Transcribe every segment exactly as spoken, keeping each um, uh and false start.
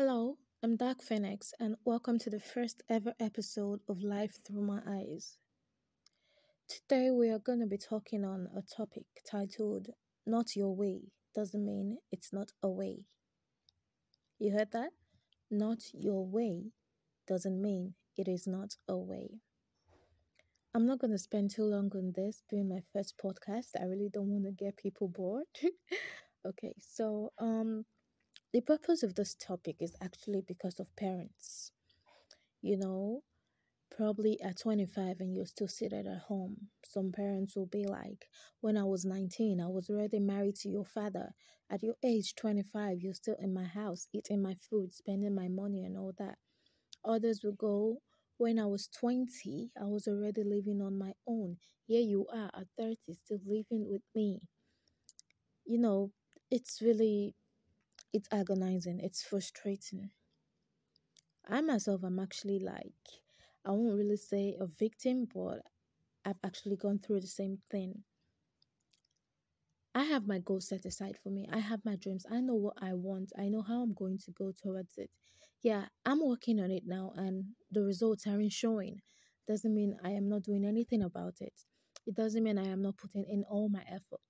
Hello, I'm Dark Phoenix, and welcome to the first ever episode of Life Through My Eyes. Today we are going to be talking on a topic titled, Not Your Way Doesn't Mean It's Not A Way. You heard that? Not your way doesn't mean it is not a way. I'm not going to spend too long on this being my first podcast. I really don't want to get people bored. Okay, so um, the purpose of this topic is actually because of parents. You know, probably at twenty-five and you're still seated at home. Some parents will be like, when I was nineteen, I was already married to your father. At your age, twenty-five, you're still in my house, eating my food, spending my money and all that. Others will go, when I was twenty, I was already living on my own. Here you are at thirty, still living with me. You know, it's really, it's agonizing. It's frustrating. I myself, I'm actually like, I won't really say a victim, but I've actually gone through the same thing. I have my goals set aside for me. I have my dreams. I know what I want. I know how I'm going to go towards it. Yeah, I'm working on it now and the results aren't showing. Doesn't mean I am not doing anything about it. It doesn't mean I am not putting in all my effort.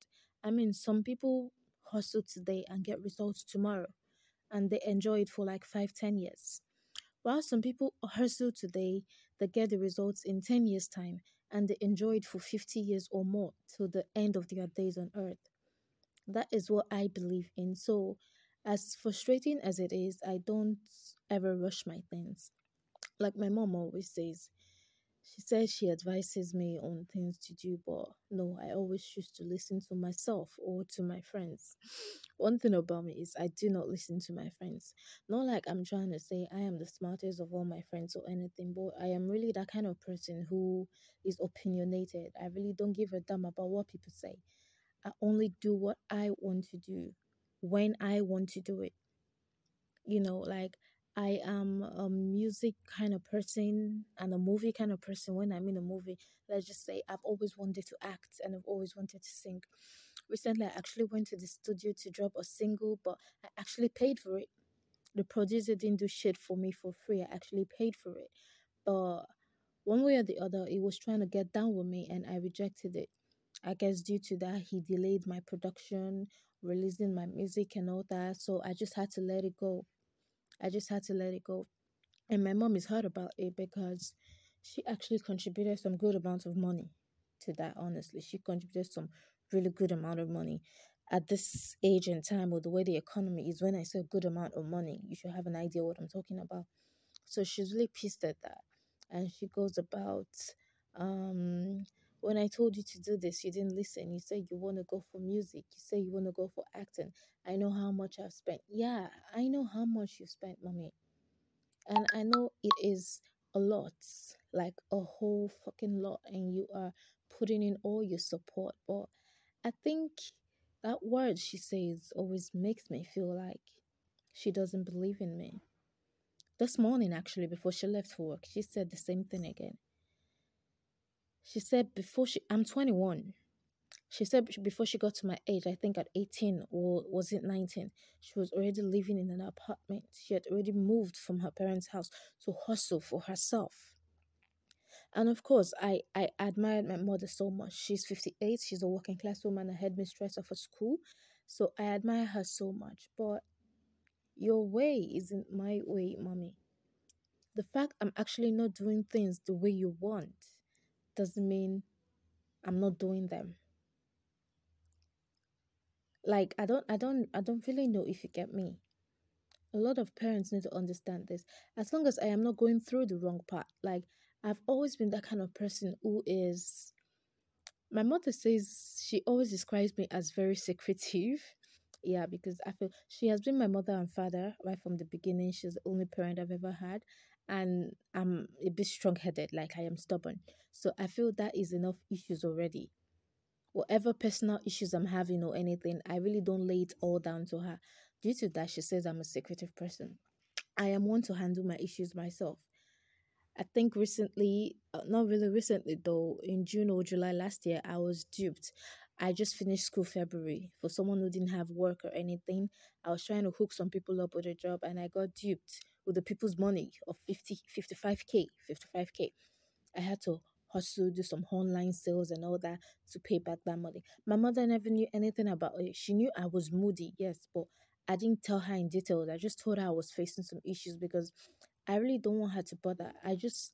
I mean, some people hustle today and get results tomorrow and they enjoy it for like five, ten years. While some people hustle today, they get the results in ten years' time and they enjoy it for fifty years or more till the end of their days on earth. That is what I believe in. So, as frustrating as it is, I don't ever rush my things. Like my mom always says, she says she advises me on things to do, but no, I always choose to listen to myself or to my friends. One thing about me is I do not listen to my friends. Not like I'm trying to say I am the smartest of all my friends or anything, but I am really that kind of person who is opinionated. I really don't give a damn about what people say. I only do what I want to do when I want to do it. You know, like, I am a music kind of person and a movie kind of person. When I'm in a movie, let's just say I've always wanted to act and I've always wanted to sing. Recently, I actually went to the studio to drop a single, but I actually paid for it. The producer didn't do shit for me for free. I actually paid for it. But one way or the other, he was trying to get down with me and I rejected it. I guess due to that, he delayed my production, releasing my music and all that. So I just had to let it go. I just had to let it go. And my mom is hurt about it because she actually contributed some good amount of money to that, honestly. She contributed some really good amount of money. At this age and time, or the way the economy is, when I say a good amount of money, you should have an idea what I'm talking about. So she's really pissed at that. And she goes about, um, when I told you to do this, you didn't listen. You said you want to go for music. You said you want to go for acting. I know how much I've spent. Yeah, I know how much you spent, mommy. And I know it is a lot, like a whole fucking lot. And you are putting in all your support. But I think that word she says always makes me feel like she doesn't believe in me. This morning, actually, before she left for work, she said the same thing again. She said before she, I'm twenty-one. She said before she got to my age, I think at eighteen or was it nineteen, she was already living in an apartment. She had already moved from her parents' house to hustle for herself. And of course, I, I admired my mother so much. She's fifty-eight. She's a working class woman, a headmistress of a school. So I admire her so much. But your way isn't my way, mommy. The fact I'm actually not doing things the way you want doesn't mean I'm not doing them. Like, I don't, I don't, I don't really know if you get me. A lot of parents need to understand this. As long as I am not going through the wrong path, like, I've always been that kind of person who is, my mother says she always describes me as very secretive. Yeah, because I feel she has been my mother and father right from the beginning. She's the only parent I've ever had. And I'm a bit strong-headed, like I am stubborn. So I feel that is enough issues already. Whatever personal issues I'm having or anything, I really don't lay it all down to her. Due to that, she says I'm a secretive person. I am one to handle my issues myself. I think recently, not really recently though, in June or July last year, I was duped. I just finished school February. For someone who didn't have work or anything, I was trying to hook some people up with a job, and I got duped with the people's money of fifty, fifty-five K, fifty-five K. I had to hustle, do some online sales and all that to pay back that money. My mother never knew anything about it. She knew I was moody, yes, but I didn't tell her in details. I just told her I was facing some issues because I really don't want her to bother. I just...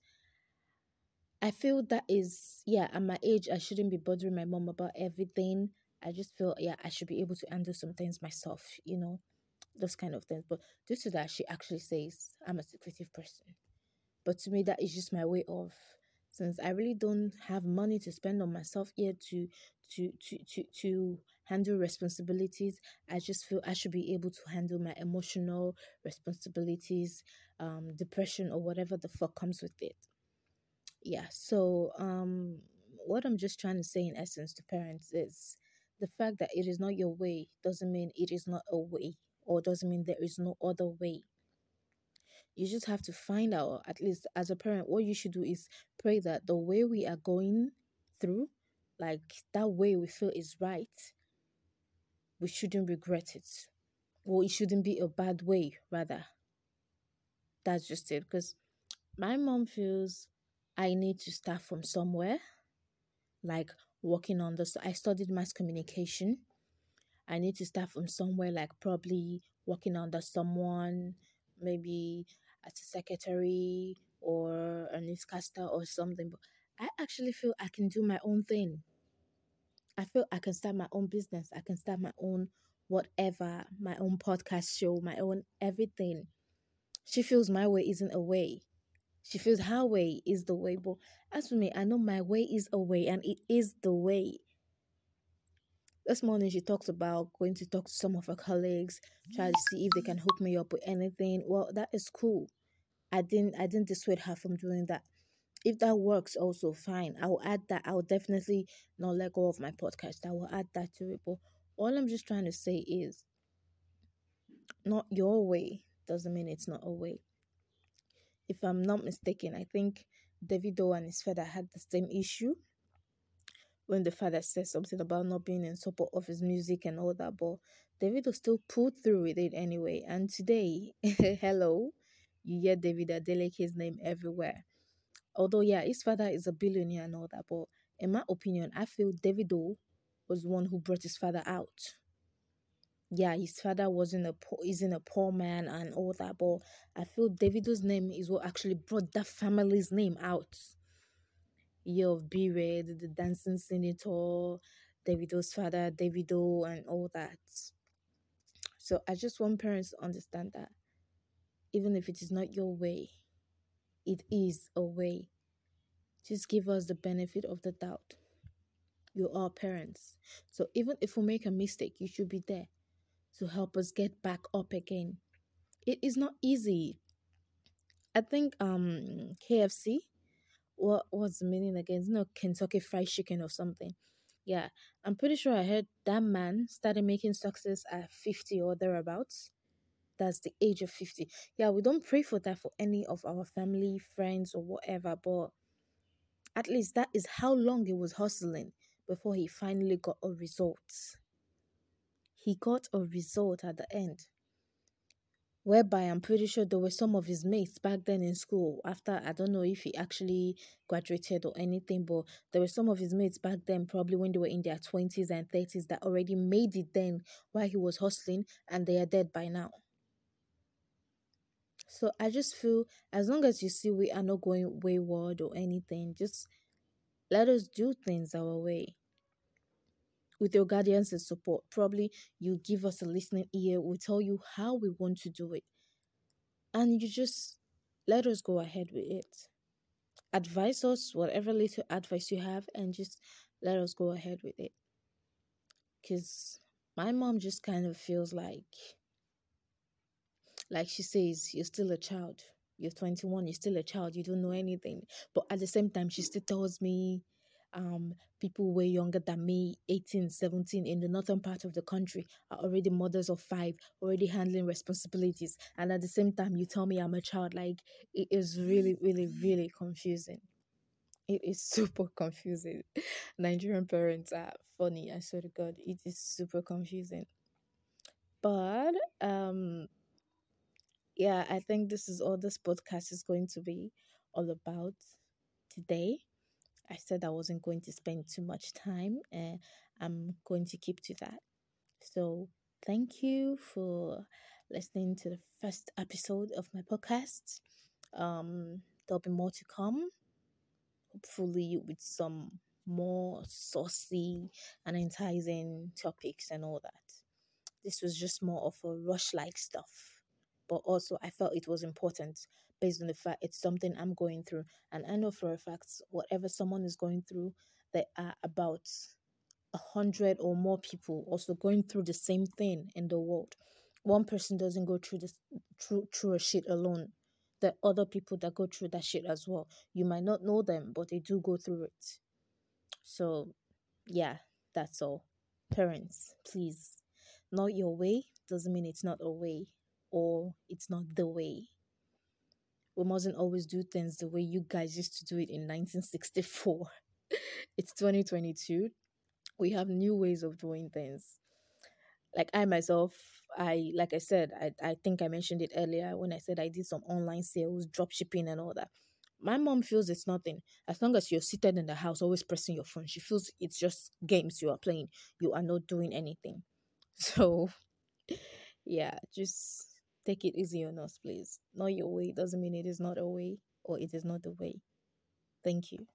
I feel that is, yeah, at my age, I shouldn't be bothering my mom about everything. I just feel, yeah, I should be able to handle some things myself, you know, those kind of things. But due to that, she actually says I'm a secretive person. But to me, that is just my way of, since I really don't have money to spend on myself yet to, to, to, to, to handle responsibilities, I just feel I should be able to handle my emotional responsibilities, um, depression or whatever the fuck comes with it. Yeah, so um, what I'm just trying to say in essence to parents is the fact that it is not your way doesn't mean it is not a way, or doesn't mean there is no other way. You just have to find out, at least as a parent, what you should do is pray that the way we are going through, like that way we feel is right, we shouldn't regret it. Or it shouldn't be a bad way, rather. That's just it, because my mom feels... I need to start from somewhere, like working on this. I studied mass communication. I need to start from somewhere, like probably working under someone, maybe as a secretary or a newscaster or something. But I actually feel I can do my own thing. I feel I can start my own business. I can start my own whatever, my own podcast show, my own everything. She feels my way isn't a way. She feels her way is the way, but as for me, I know my way is a way, and it is the way. This morning, she talked about going to talk to some of her colleagues, try to see if they can hook me up with anything. Well, that is cool. I didn't, I didn't dissuade her from doing that. If that works, also fine. I will add that. I will definitely not let go of my podcast. I will add that to it. But all I'm just trying to say is, not your way doesn't mean it's not a way. If I'm not mistaken, I think David Adeleke and his father had the same issue when the father said something about not being in support of his music and all that, but David Adeleke still pulled through with it anyway. And today, hello, you hear David Adeleke's name everywhere. Although, yeah, his father is a billionaire and all that, but in my opinion, I feel David Adeleke was the one who brought his father out. Yeah, his father wasn't a poor, isn't a poor man and all that, but I feel Davido's name is what actually brought that family's name out. Year of B-Red, the dancing senator, Davido's father, Davido, and all that. So I just want parents to understand that even if it is not your way, it is a way. Just give us the benefit of the doubt. You are parents. So even if we make a mistake, you should be there to help us get back up again. It is not easy. I think um K F C, what was the meaning again? No, Kentucky Fried Chicken or something. Yeah, I'm pretty sure I heard that man started making success at fifty or thereabouts. That's the age of fifty. Yeah, we don't pray for that for any of our family, friends, or whatever, but at least that is how long he was hustling before he finally got a result. He got a result at the end, whereby I'm pretty sure there were some of his mates back then in school. After, I don't know if he actually graduated or anything, but there were some of his mates back then, probably when they were in their twenties and thirties, that already made it then while he was hustling, and they are dead by now. So I just feel, as long as you see we are not going wayward or anything, just let us do things our way. With your guardians and support, probably you give us a listening ear. We'll tell you how we want to do it. And you just let us go ahead with it. Advise us, whatever little advice you have, and just let us go ahead with it. Because my mom just kind of feels like, like she says, you're still a child. You're twenty-one, you're still a child. You don't know anything. But at the same time, she still tells me, Um, people way younger than me, eighteen, seventeen, in the northern part of the country, are already mothers of five, already handling responsibilities. And at the same time, you tell me I'm a child. Like, it is really, really, really confusing. It is super confusing. Nigerian parents are funny, I swear to God. It is super confusing. But um yeah, I think this is all this podcast is going to be all about today. I said I wasn't going to spend too much time, and I'm going to keep to that. So thank you for listening to the first episode of my podcast. Um, there'll be more to come, hopefully with some more saucy and enticing topics and all that. This was just more of a rush-like stuff, but also I felt it was important based on the fact it's something I'm going through, and I know for a fact whatever someone is going through, there are about a hundred or more people also going through the same thing in the world. One person doesn't go through this through through a shit alone. There are other people that go through that shit as well. You might not know them, but they do go through it. So yeah, that's all. Parents, please, not your way doesn't mean it's not a way, or it's not the way. We mustn't always do things the way you guys used to do it in nineteen sixty-four. It's twenty twenty-two. We have new ways of doing things. Like I myself, I like I said, I, I think I mentioned it earlier when I said I did some online sales, drop shipping and all that. My mom feels it's nothing. As long as you're seated in the house, always pressing your phone, she feels it's just games you are playing. You are not doing anything. So, yeah, just take it easy on us, please. Not your way doesn't mean it is not a way, or it is not the way. Thank you.